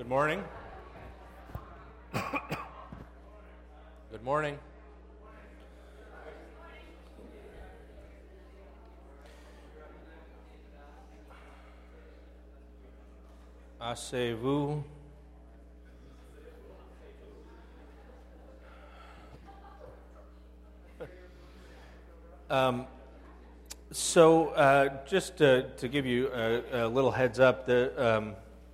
Good morning. Good morning. Asseyez-vous. So, just to give you a little heads up,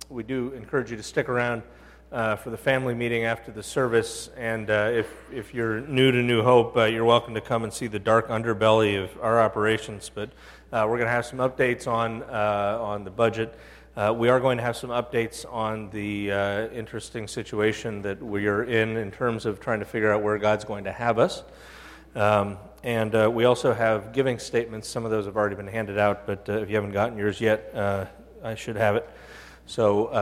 we do encourage you to stick around for the family meeting after the service, and if you're new to New Hope, you're welcome to come and see the dark underbelly of our operations, but we're going to have some updates on the budget. We are going to have some updates on the interesting situation that we are in terms of trying to figure out where God's going to have us. And we also have giving statements. Some of those have already been handed out, but if you haven't gotten yours yet, I should have it. So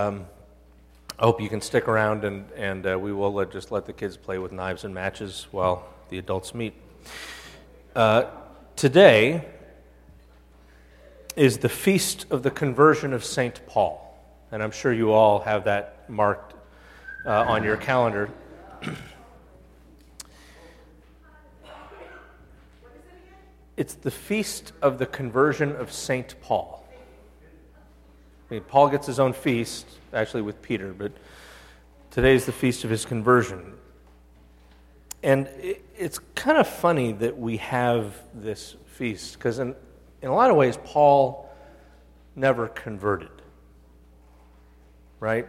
I hope you can stick around, and we will just let the kids play with knives and matches while the adults meet. Today is the Feast of the Conversion of St. Paul, and I'm sure you all have that marked on your calendar. It's the Feast of the Conversion of St. Paul. I mean, Paul gets his own feast, actually with Peter, but today is the Feast of his conversion. And it's kind of funny that we have this feast, because in a lot of ways, Paul never converted, right?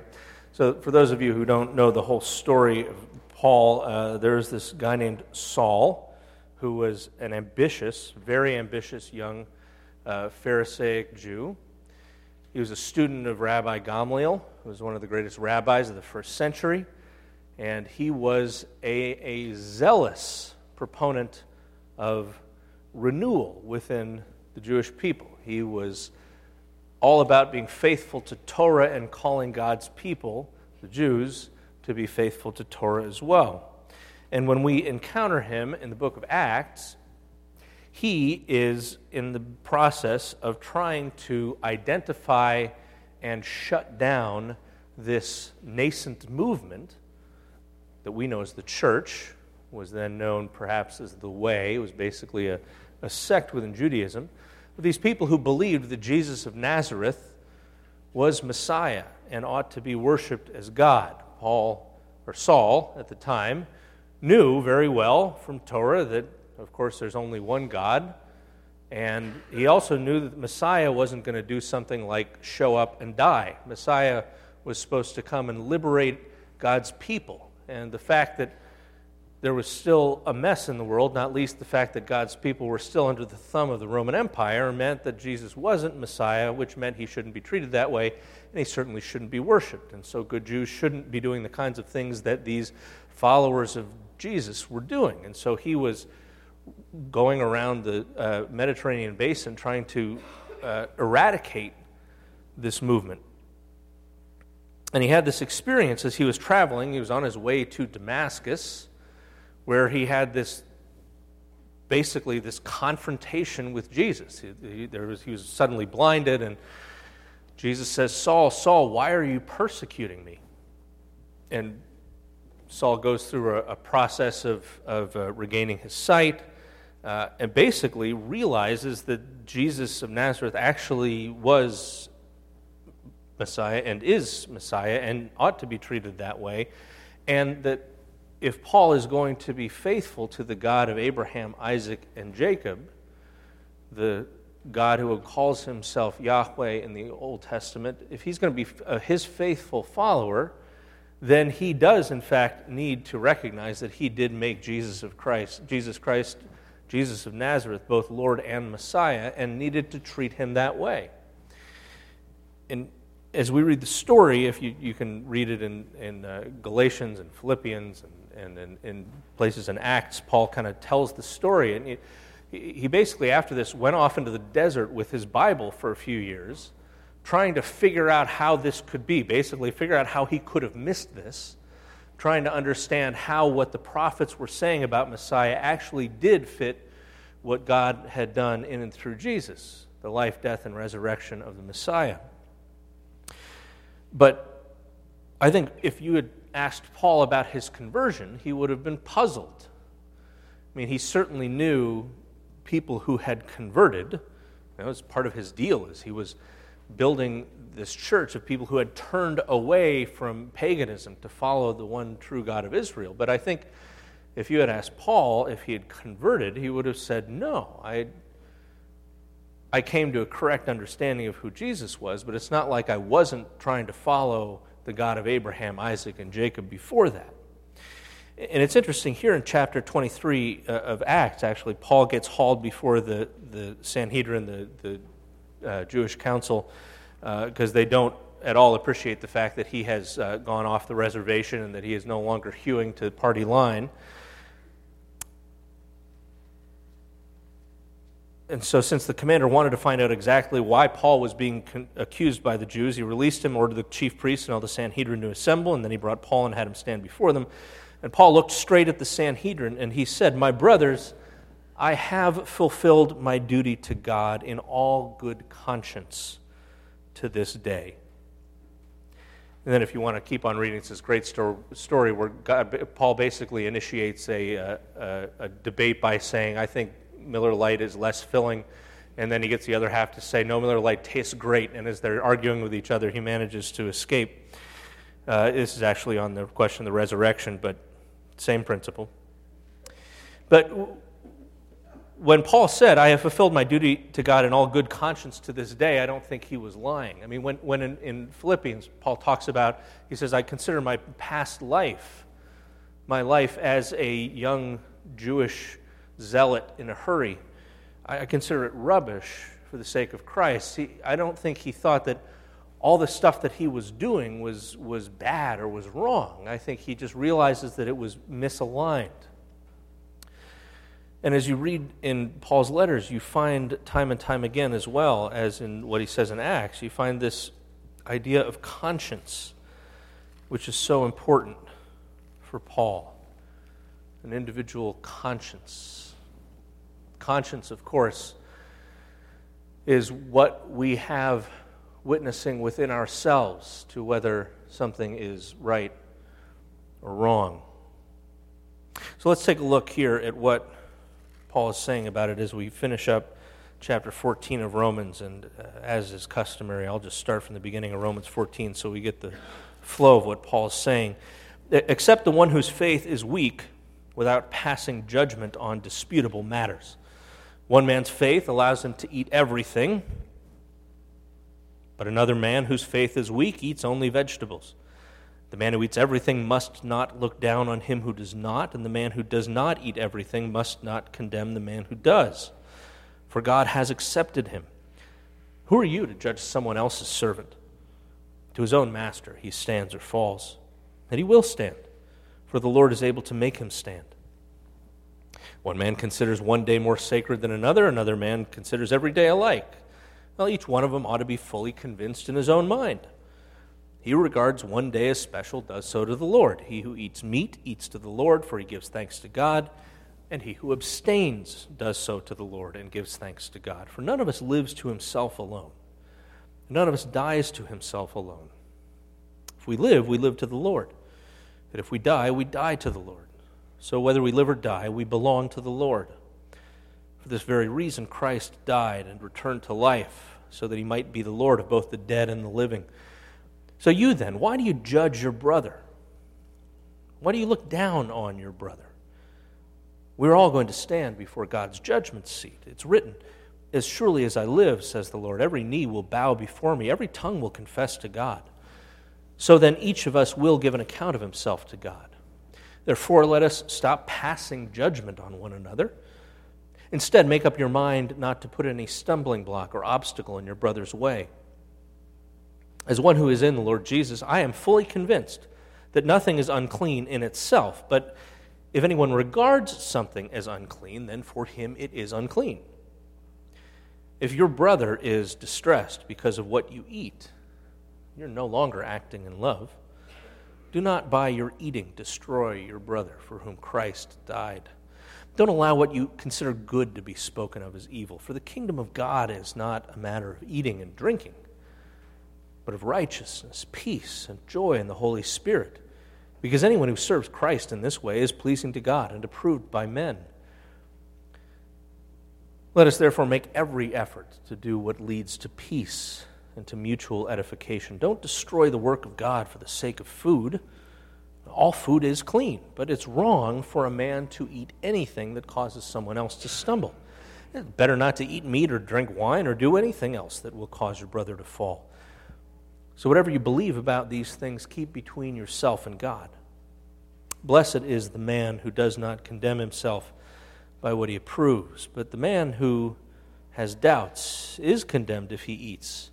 So for those of you who don't know the whole story of Paul, there's this guy named Saul, who was an ambitious, very ambitious young Pharisaic Jew. He was a student of Rabbi Gamaliel, who was one of the greatest rabbis of the first century, and he was a zealous proponent of renewal within the Jewish people. He was all about being faithful to Torah and calling God's people, the Jews, to be faithful to Torah as well. And when we encounter him in the book of Acts, he is in the process of trying to identify and shut down this nascent movement that we know as the church, was then known perhaps as the Way. It was basically a sect within Judaism, of these people who believed that Jesus of Nazareth was Messiah and ought to be worshipped as God. Saul at the time, knew very well from Torah that, of course, there's only one God, and he also knew that Messiah wasn't going to do something like show up and die. Messiah was supposed to come and liberate God's people, and the fact that there was still a mess in the world, not least the fact that God's people were still under the thumb of the Roman Empire, meant that Jesus wasn't Messiah, which meant he shouldn't be treated that way, and he certainly shouldn't be worshipped. And so good Jews shouldn't be doing the kinds of things that these followers of Jesus were doing. And so he was going around the Mediterranean basin trying to eradicate this movement. And he had this experience as he was traveling. He was on his way to Damascus, where he had this confrontation with Jesus. He was suddenly blinded, and Jesus says, "Saul, Saul, why are you persecuting me?" And Saul goes through a process of regaining his sight, and basically realizes that Jesus of Nazareth actually was Messiah and is Messiah and ought to be treated that way, and that if Paul is going to be faithful to the God of Abraham, Isaac, and Jacob, the God who calls himself Yahweh in the Old Testament, if he's going to be his faithful follower, then he does, in fact, need to recognize that he did make Jesus Christ, Jesus of Nazareth, both Lord and Messiah, and needed to treat him that way. And as we read the story, if you can read it in Galatians and Philippians and in places in Acts, Paul kind of tells the story. And he basically, after this, went off into the desert with his Bible for a few years, trying to figure out how this could be, basically figure out how he could have missed this, trying to understand how what the prophets were saying about Messiah actually did fit what God had done in and through Jesus, the life, death, and resurrection of the Messiah. But I think if you had asked Paul about his conversion, he would have been puzzled. I mean, he certainly knew people who had converted. You know, it's part of his deal is he was building this church of people who had turned away from paganism to follow the one true God of Israel. But I think if you had asked Paul if he had converted, he would have said, no, I came to a correct understanding of who Jesus was, but it's not like I wasn't trying to follow the God of Abraham, Isaac, and Jacob before that. And it's interesting, here in chapter 23 of Acts, actually, Paul gets hauled before the Sanhedrin, the Jewish council, because they don't at all appreciate the fact that he has gone off the reservation and that he is no longer hewing to party line. And so since the commander wanted to find out exactly why Paul was being accused by the Jews, he released him, ordered the chief priests and all the Sanhedrin to assemble, and then he brought Paul and had him stand before them. And Paul looked straight at the Sanhedrin, and he said, "My brothers, I have fulfilled my duty to God in all good conscience to this day." And then if you want to keep on reading, it's this great story where Paul basically initiates a debate by saying, "I think Miller Lite is less filling," and then he gets the other half to say, "No, Miller Lite tastes great," and as they're arguing with each other, he manages to escape. This is actually on the question of the resurrection, but same principle. But when Paul said, "I have fulfilled my duty to God in all good conscience to this day," I don't think he was lying. I mean, when in Philippians, Paul talks about, he says, "I consider my past life, my life as a young Jewish zealot in a hurry. I consider it rubbish for the sake of Christ." I don't think he thought that all the stuff that he was doing was bad or was wrong. I think he just realizes that it was misaligned. And as you read in Paul's letters, you find time and time again, as well as in what he says in Acts, you find this idea of conscience, which is so important for Paul. An individual conscience. Conscience, of course, is what we have witnessing within ourselves to whether something is right or wrong. So let's take a look here at what Paul is saying about it as we finish up chapter 14 of Romans. And as is customary, I'll just start from the beginning of Romans 14 so we get the flow of what Paul is saying. "Except the one whose faith is weak, without passing judgment on disputable matters. One man's faith allows him to eat everything, but another man whose faith is weak eats only vegetables. The man who eats everything must not look down on him who does not, and the man who does not eat everything must not condemn the man who does, for God has accepted him. Who are you to judge someone else's servant? To his own master he stands or falls, and he will stand, for the Lord is able to make him stand. One man considers one day more sacred than another, another man considers every day alike. Well, each one of them ought to be fully convinced in his own mind. He who regards one day as special does so to the Lord. He who eats meat eats to the Lord, for he gives thanks to God, and he who abstains does so to the Lord and gives thanks to God. For none of us lives to himself alone. None of us dies to himself alone. If we live, we live to the Lord. But if we die, we die to the Lord. So whether we live or die, we belong to the Lord. For this very reason, Christ died and returned to life, so that he might be the Lord of both the dead and the living. So you then, why do you judge your brother? Why do you look down on your brother? We're all going to stand before God's judgment seat. It's written, 'As surely as I live, says the Lord, every knee will bow before me, every tongue will confess to God.' So then each of us will give an account of himself to God. Therefore, let us stop passing judgment on one another. Instead, make up your mind not to put any stumbling block or obstacle in your brother's way. As one who is in the Lord Jesus, I am fully convinced that nothing is unclean in itself, but if anyone regards something as unclean, then for him it is unclean. If your brother is distressed because of what you eat, you're no longer acting in love. Do not by your eating destroy your brother for whom Christ died. Don't allow what you consider good to be spoken of as evil, for the kingdom of God is not a matter of eating and drinking, but of righteousness, peace, and joy in the Holy Spirit. Because anyone who serves Christ in this way is pleasing to God and approved by men. Let us therefore make every effort to do what leads to peace and to mutual edification. Don't destroy the work of God for the sake of food. All food is clean, but it's wrong for a man to eat anything that causes someone else to stumble. It's better not to eat meat or drink wine or do anything else that will cause your brother to fall. So whatever you believe about these things, keep between yourself and God. Blessed is the man who does not condemn himself by what he approves, but the man who has doubts is condemned if he eats,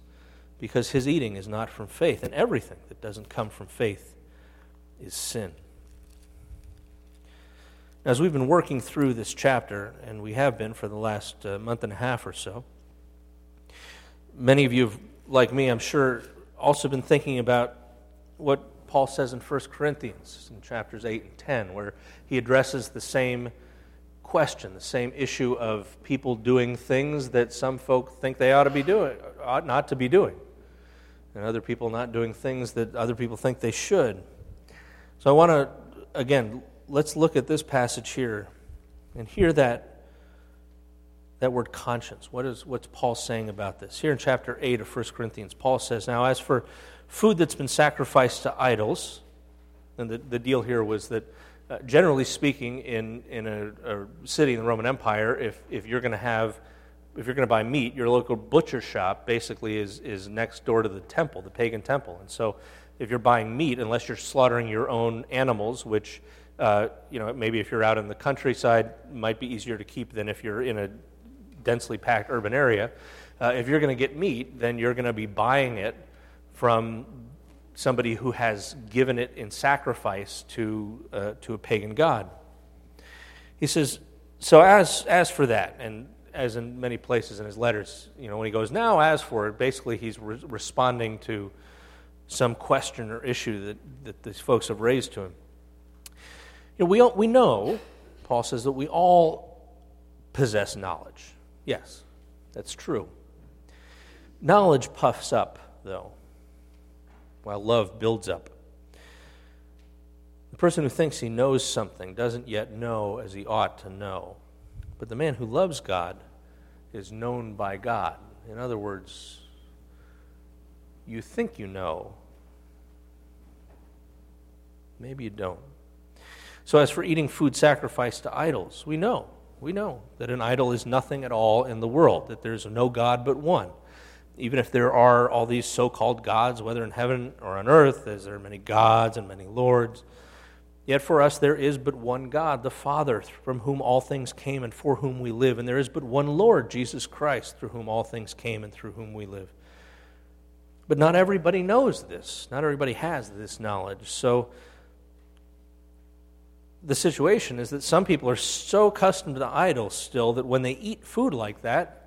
because his eating is not from faith, and everything that doesn't come from faith is sin. Now, as we've been working through this chapter, and we have been for the last month and a half or so, many of you, like me, I'm sure, also been thinking about what Paul says in 1 Corinthians in chapters 8 and 10, where he addresses the same question, the same issue of people doing things that some folk think they ought to be doing, ought not to be doing, and other people not doing things that other people think they should. So I want to, again, let's look at this passage here and hear that word conscience. What's Paul saying about this? Here in chapter 8 of 1 Corinthians, Paul says, now as for food that's been sacrificed to idols, and the deal here was that generally speaking, in a city in the Roman Empire, if you're going to buy meat, your local butcher shop basically is next door to the temple, the pagan temple. And so if you're buying meat, unless you're slaughtering your own animals, which maybe if you're out in the countryside, might be easier to keep than if you're in a densely packed urban area. If you're going to get meat, then you're going to be buying it from somebody who has given it in sacrifice to a pagan god. He says, so as for that, and as in many places in his letters, when he goes, now as for it, basically he's responding to some question or issue that these folks have raised to him. We know, Paul says, that we all possess knowledge. Yes, that's true. Knowledge puffs up, though, while love builds up. The person who thinks he knows something doesn't yet know as he ought to know. But the man who loves God is known by God. In other words, you think you know. Maybe you don't. So as for eating food sacrificed to idols, we know that an idol is nothing at all in the world, that there's no God but one. Even if there are all these so-called gods, whether in heaven or on earth, as there are many gods and many lords, yet for us there is but one God, the Father, from whom all things came and for whom we live, and there is but one Lord, Jesus Christ, through whom all things came and through whom we live. But not everybody knows this. Not everybody has this knowledge. So the situation is that some people are so accustomed to idols still that when they eat food like that,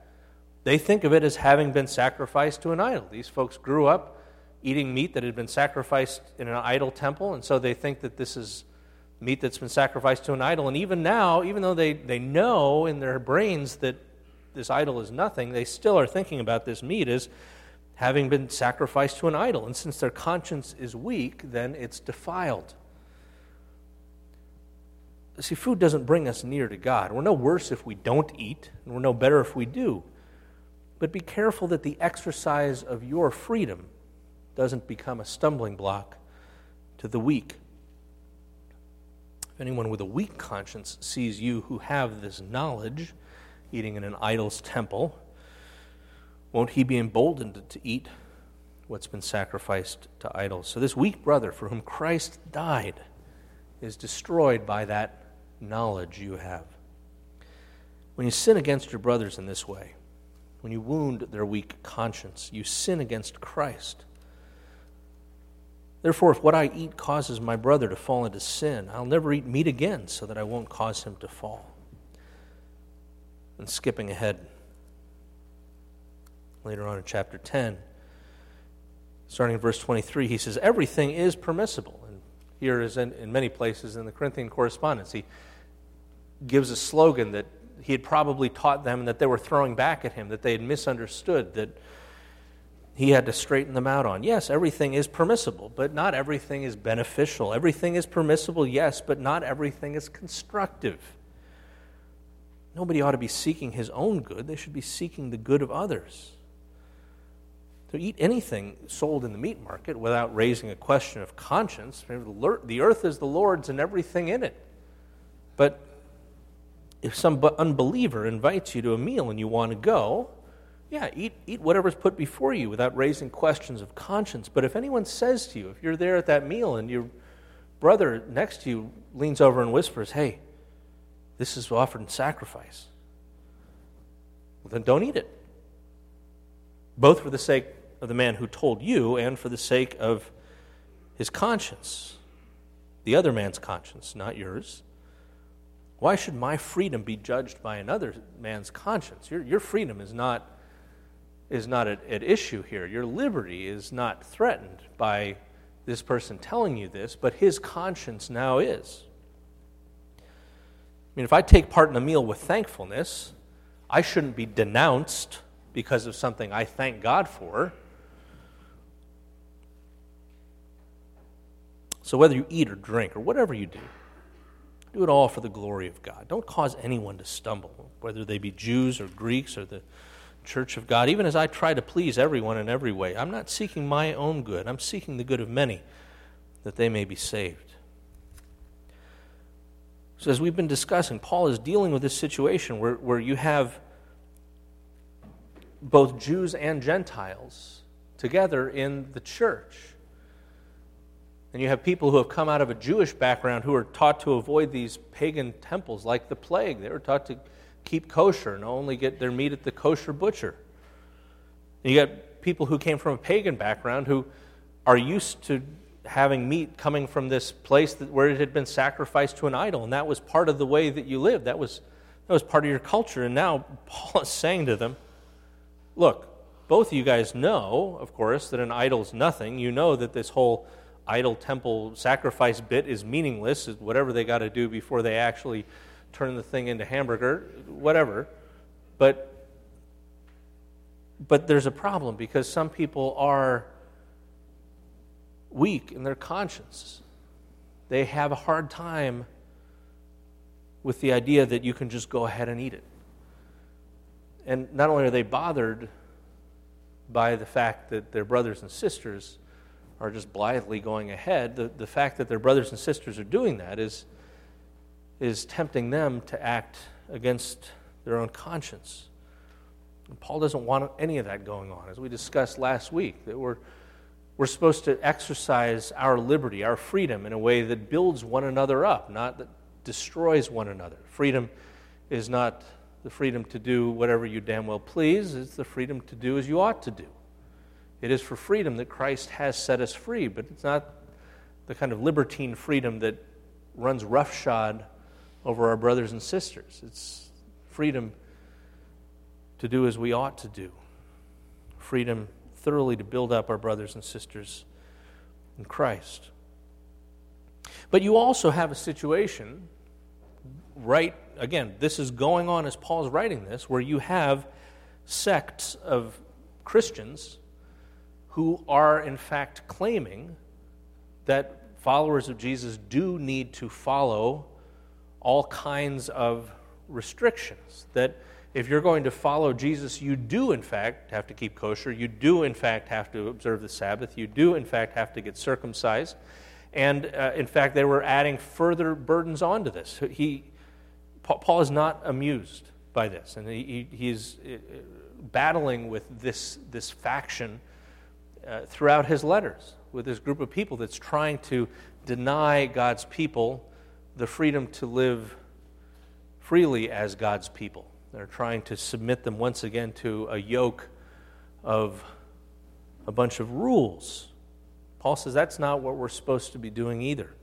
they think of it as having been sacrificed to an idol. These folks grew up eating meat that had been sacrificed in an idol temple, and so they think that this is meat that's been sacrificed to an idol. And even now, even though they know in their brains that this idol is nothing, they still are thinking about this meat as having been sacrificed to an idol. And since their conscience is weak, then it's defiled. See, food doesn't bring us near to God. We're no worse if we don't eat, and we're no better if we do. But be careful that the exercise of your freedom doesn't become a stumbling block to the weak. If anyone with a weak conscience sees you who have this knowledge, eating in an idol's temple, won't he be emboldened to eat what's been sacrificed to idols? So this weak brother for whom Christ died is destroyed by that knowledge you have. When you sin against your brothers in this way, when you wound their weak conscience, you sin against Christ. Therefore, if what I eat causes my brother to fall into sin, I'll never eat meat again so that I won't cause him to fall. And skipping ahead, later on in chapter 10, starting in verse 23, he says, everything is permissible. And here is in many places in the Corinthian correspondence, he gives a slogan that he had probably taught them and that they were throwing back at him, that they had misunderstood, that he had to straighten them out on. Yes, everything is permissible, but not everything is beneficial. Everything is permissible, yes, but not everything is constructive. Nobody ought to be seeking his own good. They should be seeking the good of others. To eat anything sold in the meat market without raising a question of conscience, the earth is the Lord's and everything in it. But if some unbeliever invites you to a meal and you want to go, yeah, eat whatever's put before you without raising questions of conscience. But if anyone says to you, if you're there at that meal and your brother next to you leans over and whispers, hey, this is offered in sacrifice, well, then don't eat it. Both for the sake of the man who told you and for the sake of his conscience, the other man's conscience, not yours. Why should my freedom be judged by another man's conscience? Your freedom is not at issue here. Your liberty is not threatened by this person telling you this, but his conscience now is. I mean, if I take part in a meal with thankfulness, I shouldn't be denounced because of something I thank God for. So whether you eat or drink or whatever you do, do it all for the glory of God. Don't cause anyone to stumble, whether they be Jews or Greeks or the Church of God, even as I try to please everyone in every way. I'm not seeking my own good. I'm seeking the good of many, that they may be saved. So as we've been discussing, Paul is dealing with this situation where you have both Jews and Gentiles together in the church. And you have people who have come out of a Jewish background who are taught to avoid these pagan temples like the plague. They were taught to keep kosher and only get their meat at the kosher butcher. And you got people who came from a pagan background who are used to having meat coming from this place where it had been sacrificed to an idol, and that was part of the way that you lived. That was part of your culture. And now Paul is saying to them, look, both of you guys know, of course, that an idol's nothing. You know that this whole idol temple sacrifice bit is meaningless, is whatever they got to do before they actually turn the thing into hamburger, whatever. But there's a problem, because some people are weak in their conscience. They have a hard time with the idea that you can just go ahead and eat it. And not only are they bothered by the fact that their brothers and sisters are just blithely going ahead, the fact that their brothers and sisters are doing that is tempting them to act against their own conscience. And Paul doesn't want any of that going on, as we discussed last week, that we're supposed to exercise our liberty, our freedom, in a way that builds one another up, not that destroys one another. Freedom is not the freedom to do whatever you damn well please, it's the freedom to do as you ought to do. It is for freedom that Christ has set us free, but it's not the kind of libertine freedom that runs roughshod over our brothers and sisters. It's freedom to do as we ought to do, freedom thoroughly to build up our brothers and sisters in Christ. But you also have a situation, right, again, this is going on as Paul's writing this, where you have sects of Christians who are in fact claiming that followers of Jesus do need to follow all kinds of restrictions. That if you're going to follow Jesus, you do in fact have to keep kosher, you do in fact have to observe the Sabbath, you do in fact have to get circumcised. And in fact, they were adding further burdens onto this. Paul is not amused by this, and he's battling with this faction throughout his letters, with this group of people that's trying to deny God's people the freedom to live freely as God's people. They're trying to submit them once again to a yoke of a bunch of rules. Paul says that's not what we're supposed to be doing either.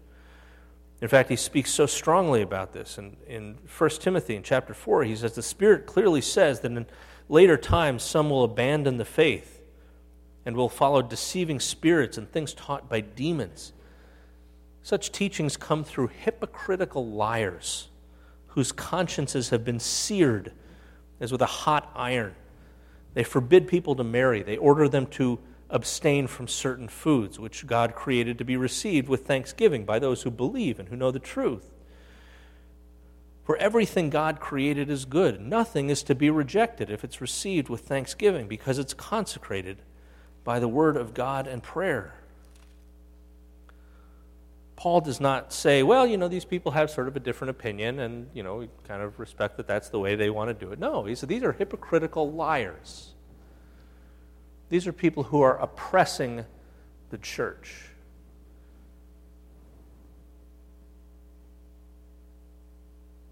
In fact, he speaks so strongly about this. In 1 Timothy, in chapter 4, he says, the Spirit clearly says that in later times some will abandon the faith and will follow deceiving spirits and things taught by demons. Such teachings come through hypocritical liars whose consciences have been seared as with a hot iron. They forbid people to marry. They order them to abstain from certain foods, which God created to be received with thanksgiving by those who believe and who know the truth. For everything God created is good. Nothing is to be rejected if it's received with thanksgiving, because it's consecrated by the word of God and prayer. Paul does not say, well, you know, these people have sort of a different opinion, and, you know, we kind of respect that that's the way they want to do it. No, he said these are hypocritical liars. These are people who are oppressing the church.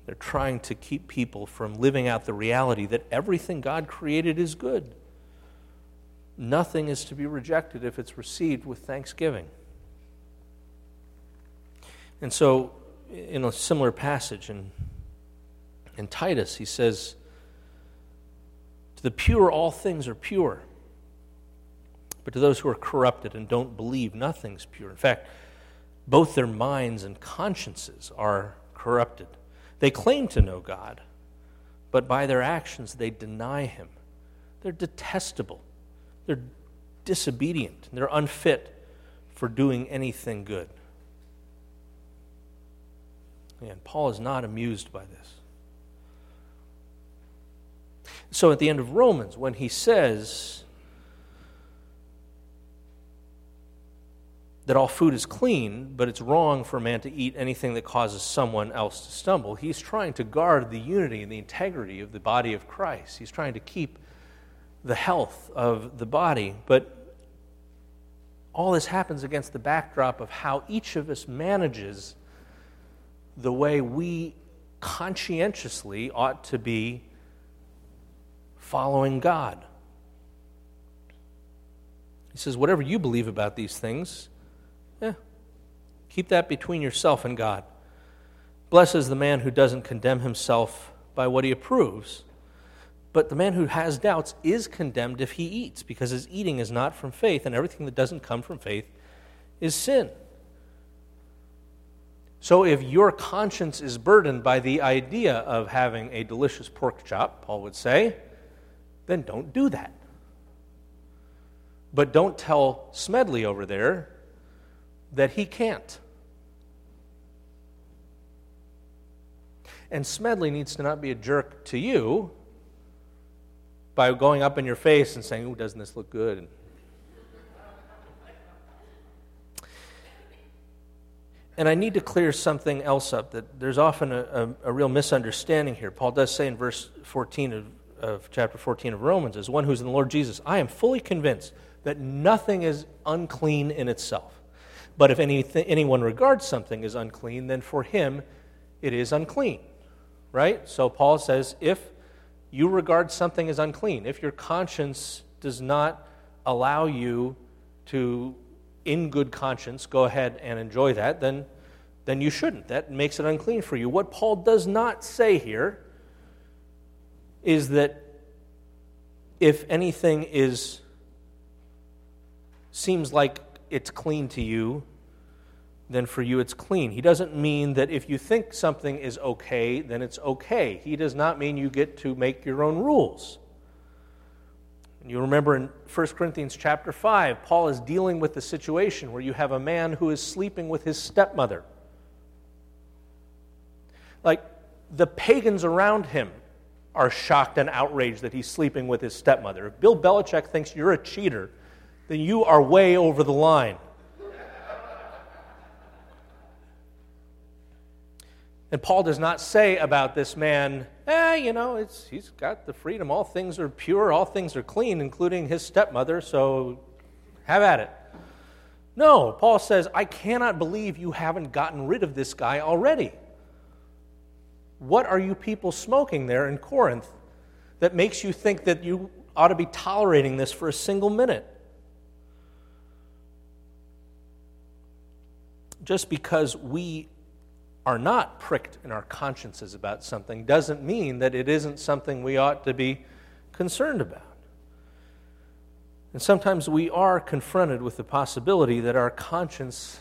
They're trying to keep people from living out the reality that everything God created is good. Nothing is to be rejected if it's received with thanksgiving. And so, in a similar passage in Titus, he says, to the pure all things are pure, but to those who are corrupted and don't believe, nothing's pure. In fact, both their minds and consciences are corrupted. They claim to know God, but by their actions they deny him. They're detestable. They're disobedient. They're unfit for doing anything good. And Paul is not amused by this. So at the end of Romans, when he says that all food is clean, but it's wrong for a man to eat anything that causes someone else to stumble, he's trying to guard the unity and the integrity of the body of Christ. He's trying to keep the health of the body, but all this happens against the backdrop of how each of us manages the way we conscientiously ought to be following God. He says, whatever you believe about these things, keep that between yourself and God. Blessed is the man who doesn't condemn himself by what he approves, but the man who has doubts is condemned if he eats, because his eating is not from faith, and everything that doesn't come from faith is sin. So if your conscience is burdened by the idea of having a delicious pork chop, Paul would say, then don't do that. But don't tell Smedley over there that he can't. And Smedley needs to not be a jerk to you by going up in your face and saying, ooh, doesn't this look good? And I need to clear something else up, that there's often a real misunderstanding here. Paul does say in verse 14 of chapter 14 of Romans, as one who's in the Lord Jesus, I am fully convinced that nothing is unclean in itself. But if anyone regards something as unclean, then for him it is unclean, right? So Paul says, if you regard something as unclean, if your conscience does not allow you to, in good conscience, go ahead and enjoy that, then you shouldn't. That makes it unclean for you. What Paul does not say here is that if anything seems like it's clean to you, then for you it's clean. He doesn't mean that if you think something is okay, then it's okay. He does not mean you get to make your own rules. And you remember in 1 Corinthians chapter 5, Paul is dealing with the situation where you have a man who is sleeping with his stepmother. Like, the pagans around him are shocked and outraged that he's sleeping with his stepmother. If Bill Belichick thinks you're a cheater, then you are way over the line. And Paul does not say about this man, he's got the freedom. All things are pure, all things are clean, including his stepmother, so have at it. No, Paul says, I cannot believe you haven't gotten rid of this guy already. What are you people smoking there in Corinth that makes you think that you ought to be tolerating this for a single minute? Just because we are not pricked in our consciences about something doesn't mean that it isn't something we ought to be concerned about. And sometimes we are confronted with the possibility that our conscience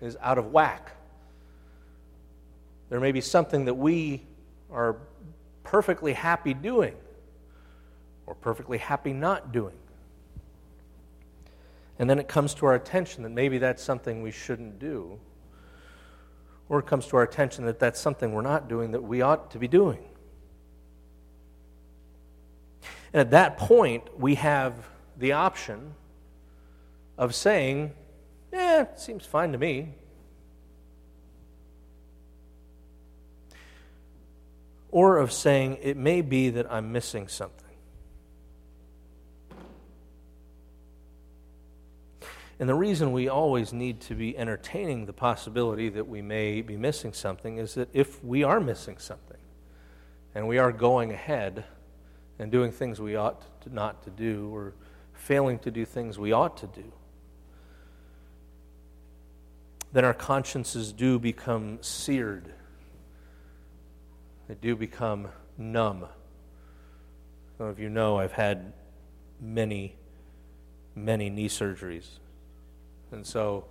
is out of whack. There may be something that we are perfectly happy doing or perfectly happy not doing. And then it comes to our attention that maybe that's something we shouldn't do. Or it comes to our attention that that's something we're not doing that we ought to be doing. And at that point, we have the option of saying, "Yeah, it seems fine to me." Or of saying, "It may be that I'm missing something." And the reason we always need to be entertaining the possibility that we may be missing something is that if we are missing something, and we are going ahead and doing things we ought not to do, or failing to do things we ought to do, then our consciences do become seared. They do become numb. Some of you know I've had many, many knee surgeries. And so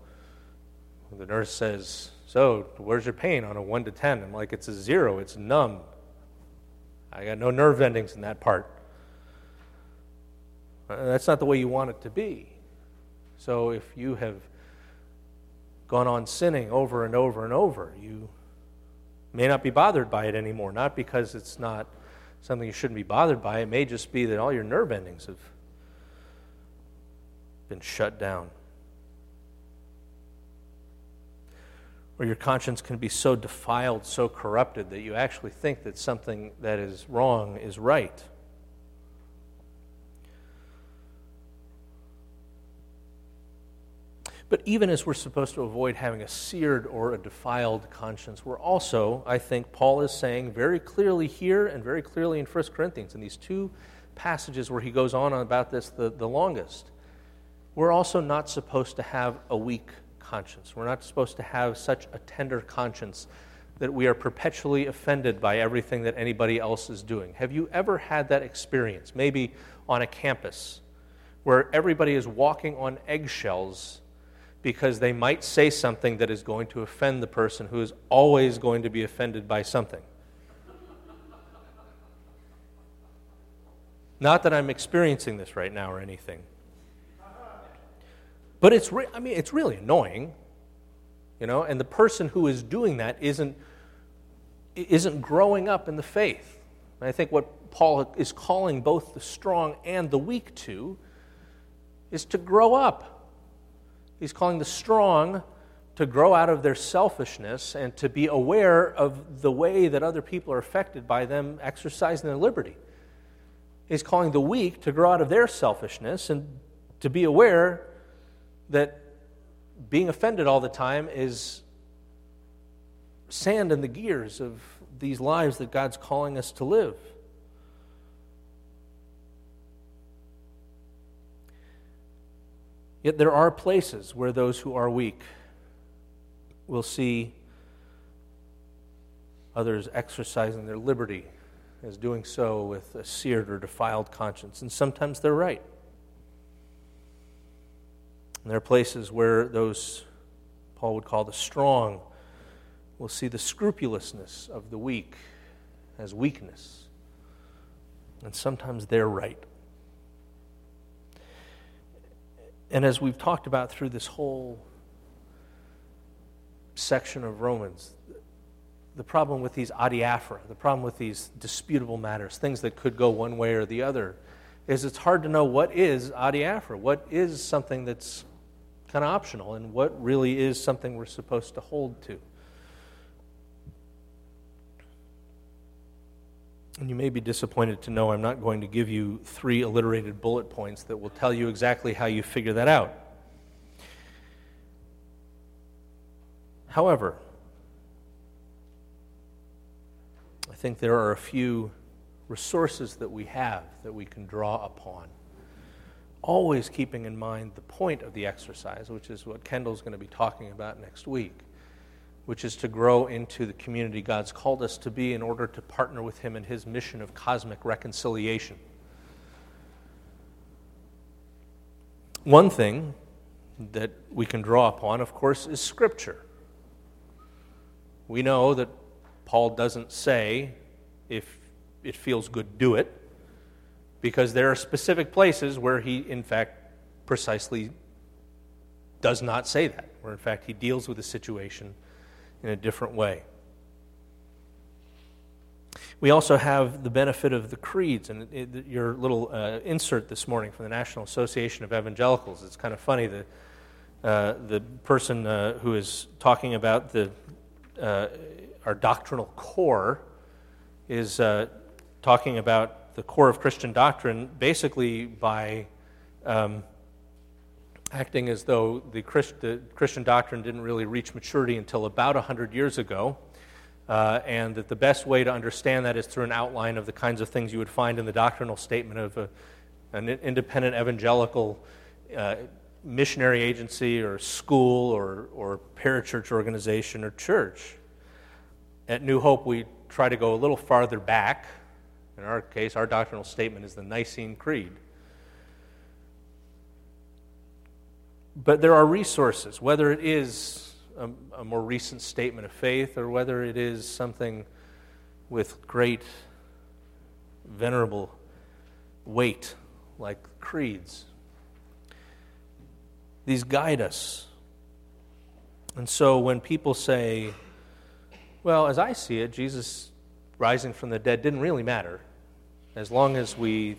the nurse says, "So, where's your pain on a 1 to 10? I'm like, "It's a 0. It's numb. I got no nerve endings in that part." That's not the way you want it to be. So if you have gone on sinning over and over and over, you may not be bothered by it anymore. Not because it's not something you shouldn't be bothered by. It may just be that all your nerve endings have been shut down. Or your conscience can be so defiled, so corrupted, that you actually think that something that is wrong is right. But even as we're supposed to avoid having a seared or a defiled conscience, we're also, I think, Paul is saying very clearly here and very clearly in 1 Corinthians, in these two passages where he goes on about this the longest, we're also not supposed to have a weak conscience. We're not supposed to have such a tender conscience that we are perpetually offended by everything that anybody else is doing. Have you ever had that experience, maybe on a campus, where everybody is walking on eggshells because they might say something that is going to offend the person who is always going to be offended by something? Not that I'm experiencing this right now or anything. But it's really annoying, you know, and the person who is doing that isn't growing up in the faith. And I think what Paul is calling both the strong and the weak to is to grow up. He's calling the strong to grow out of their selfishness and to be aware of the way that other people are affected by them exercising their liberty. He's calling the weak to grow out of their selfishness and to be aware that being offended all the time is sand in the gears of these lives that God's calling us to live. Yet there are places where those who are weak will see others exercising their liberty as doing so with a seared or defiled conscience. And sometimes they're right. And there are places where those Paul would call the strong will see the scrupulousness of the weak as weakness. And sometimes they're right. And as we've talked about through this whole section of Romans, the problem with these adiaphora, the problem with these disputable matters, things that could go one way or the other, is it's hard to know what is adiaphora, what is something that's kind of optional, and what really is something we're supposed to hold to. And you may be disappointed to know I'm not going to give you 3 alliterated bullet points that will tell you exactly how you figure that out. However, I think there are a few resources that we have that we can draw upon, always keeping in mind the point of the exercise, which is what Kendall's going to be talking about next week, which is to grow into the community God's called us to be in order to partner with Him in His mission of cosmic reconciliation. One thing that we can draw upon, of course, is Scripture. We know that Paul doesn't say, if it feels good, do it, because there are specific places where he, in fact, precisely does not say that, where in fact he deals with the situation in a different way. We also have the benefit of the creeds, and your little insert this morning from the National Association of Evangelicals. It's kind of funny, the person who is talking about our doctrinal core is talking about the core of Christian doctrine basically by acting as though the Christian doctrine didn't really reach maturity until about 100 years ago. And that the best way to understand that is through an outline of the kinds of things you would find in the doctrinal statement of an independent evangelical missionary agency or school or parachurch organization or church. At New Hope, we try to go a little farther back. In our case, our doctrinal statement is the Nicene Creed. But there are resources, whether it is a more recent statement of faith, or whether it is something with great venerable weight, like creeds. These guide us. And so when people say, well, as I see it, Jesus rising from the dead didn't really matter, as long as we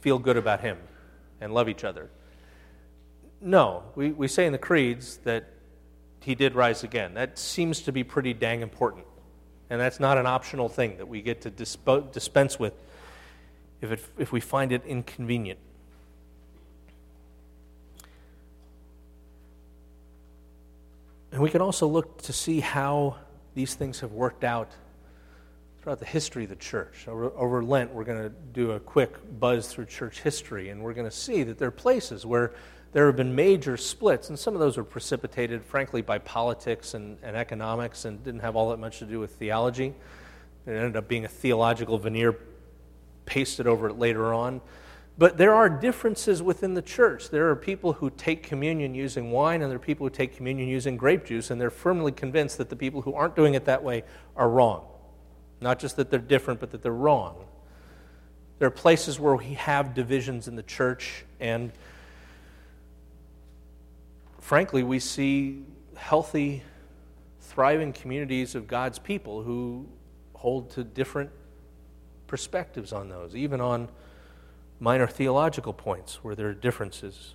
feel good about him and love each other. No, we say in the creeds that he did rise again. That seems to be pretty dang important. And that's not an optional thing that we get to dispense with if we find it inconvenient. And we can also look to see how these things have worked out throughout the history of the church. Over Lent, we're going to do a quick buzz through church history, and we're going to see that there are places where there have been major splits, and some of those were precipitated, frankly, by politics and economics, and didn't have all that much to do with theology. It ended up being a theological veneer pasted over it later on. But there are differences within the church. There are people who take communion using wine, and there are people who take communion using grape juice, and they're firmly convinced that the people who aren't doing it that way are wrong. Not just that they're different, but that they're wrong. There are places where we have divisions in the church, and frankly, we see healthy, thriving communities of God's people who hold to different perspectives on those, even on minor theological points where there are differences.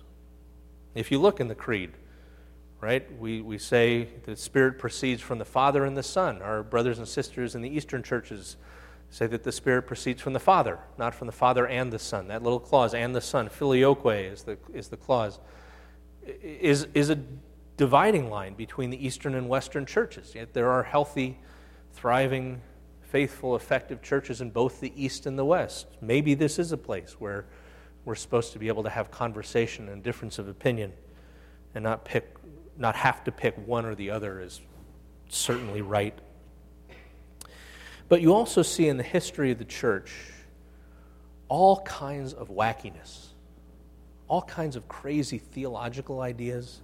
If you look in the creed, right, we say the Spirit proceeds from the Father and the Son. Our brothers and sisters in the Eastern churches say that the Spirit proceeds from the Father, not from the Father and the Son. That little clause, and the Son, Filioque is the clause. Is a dividing line between the Eastern and Western churches. Yet there are healthy, thriving, faithful, effective churches in both the East and the West. Maybe this is a place where we're supposed to be able to have conversation and difference of opinion and not have to pick one or the other as certainly right. But you also see in the history of the church all kinds of wackiness. All kinds of crazy theological ideas,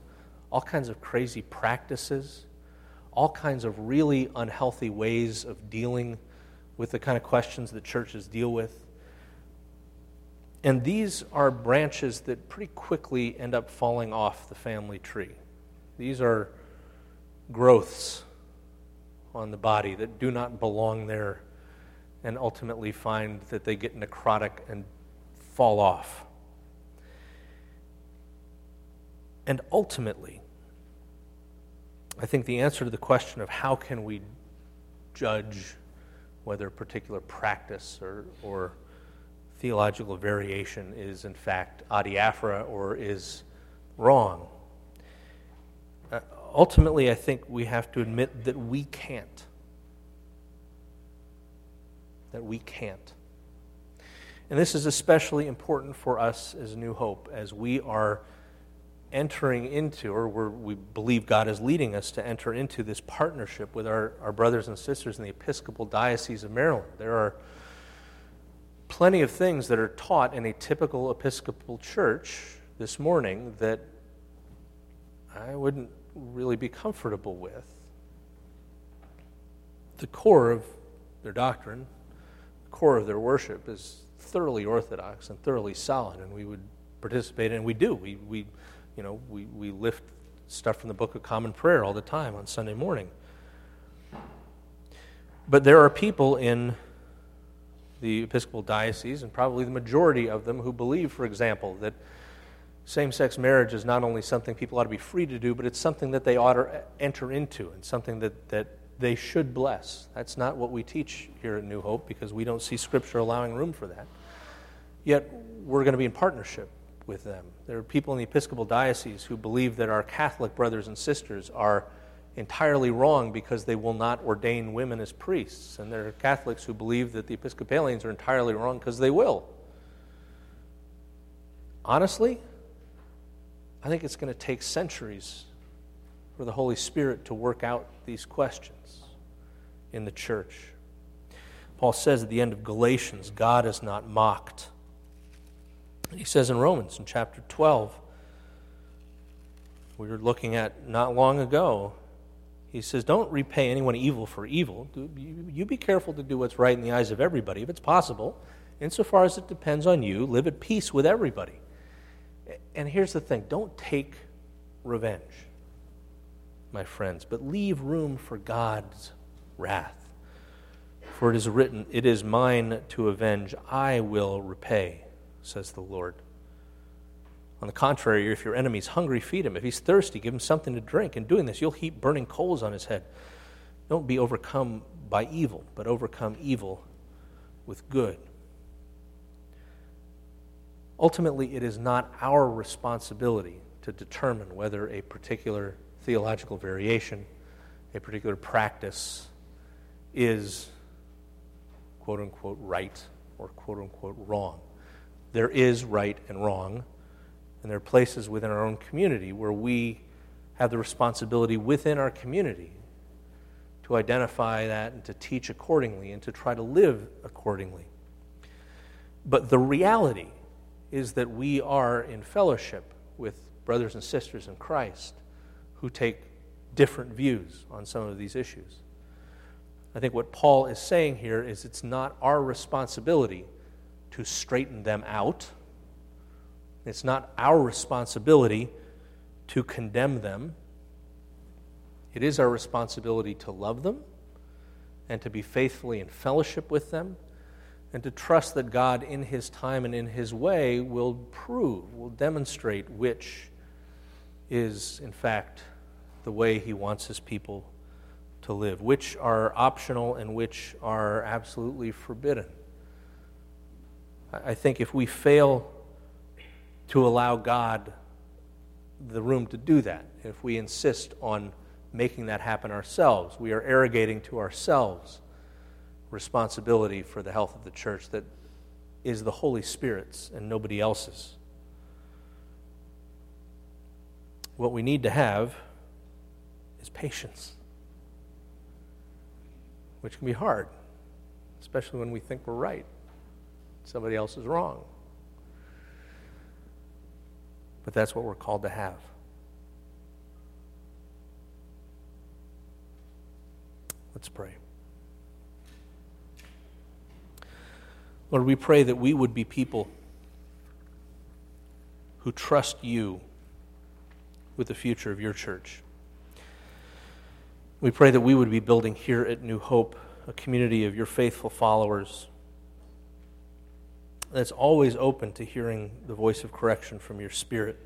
all kinds of crazy practices, all kinds of really unhealthy ways of dealing with the kind of questions that churches deal with. And these are branches that pretty quickly end up falling off the family tree. These are growths on the body that do not belong there and ultimately find that they get necrotic and fall off. And ultimately, I think the answer to the question of how can we judge whether a particular practice or theological variation is in fact adiaphora or is wrong. Ultimately, I think we have to admit that we can't. That we can't. And this is especially important for us as New Hope, as we are entering into, or we believe God is leading us to enter into this partnership with our brothers and sisters in the Episcopal Diocese of Maryland. There are plenty of things that are taught in a typical Episcopal church this morning that I wouldn't really be comfortable with. The core of their doctrine, the core of their worship is thoroughly orthodox and thoroughly solid, and we would participate in, and we do. We lift stuff from the Book of Common Prayer all the time on Sunday morning. But there are people in the Episcopal Diocese, and probably the majority of them, who believe, for example, that same-sex marriage is not only something people ought to be free to do, but it's something that they ought to enter into and something that they should bless. That's not what we teach here at New Hope, because we don't see Scripture allowing room for that. Yet, we're going to be in partnership with them. There are people in the Episcopal Diocese who believe that our Catholic brothers and sisters are entirely wrong because they will not ordain women as priests. And there are Catholics who believe that the Episcopalians are entirely wrong because they will. Honestly, I think it's going to take centuries for the Holy Spirit to work out these questions in the church. Paul says at the end of Galatians, God is not mocked. He says in Romans, in chapter 12, we were looking at not long ago, he says, don't repay anyone evil for evil. You be careful to do what's right in the eyes of everybody, if it's possible. Insofar as it depends on you, live at peace with everybody. And here's the thing, don't take revenge, my friends, but leave room for God's wrath. For it is written, it is mine to avenge, I will repay, says the Lord. On the contrary, if your enemy is hungry, feed him. If he's thirsty, give him something to drink. In doing this, you'll heap burning coals on his head. Don't be overcome by evil, but overcome evil with good. Ultimately, it is not our responsibility to determine whether a particular theological variation, a particular practice is quote-unquote right or quote-unquote wrong. There is right and wrong, and there are places within our own community where we have the responsibility within our community to identify that and to teach accordingly and to try to live accordingly. But the reality is that we are in fellowship with brothers and sisters in Christ who take different views on some of these issues. I think what Paul is saying here is it's not our responsibility to straighten them out. It's not our responsibility to condemn them. It is our responsibility to love them and to be faithfully in fellowship with them, and to trust that God in His time and in His way will prove, will demonstrate which is, in fact, the way He wants His people to live, which are optional and which are absolutely forbidden. I think if we fail to allow God the room to do that, if we insist on making that happen ourselves, we are arrogating to ourselves responsibility for the health of the church that is the Holy Spirit's and nobody else's. What we need to have is patience, which can be hard, especially when we think we're right. Somebody else is wrong. But that's what we're called to have. Let's pray. Lord, we pray that we would be people who trust you with the future of your church. We pray that we would be building here at New Hope a community of your faithful followers that's always open to hearing the voice of correction from your Spirit.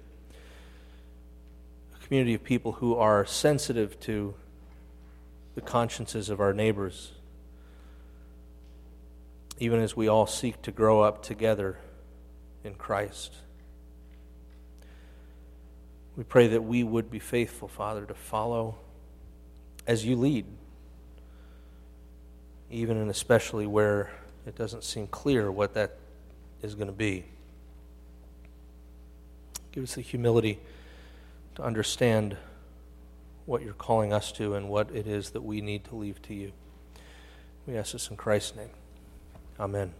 A community of people who are sensitive to the consciences of our neighbors, even as we all seek to grow up together in Christ. We pray that we would be faithful, Father, to follow as you lead, even and especially where it doesn't seem clear what that is going to be. Give us the humility to understand what you're calling us to and what it is that we need to leave to you. We ask this in Christ's name. Amen.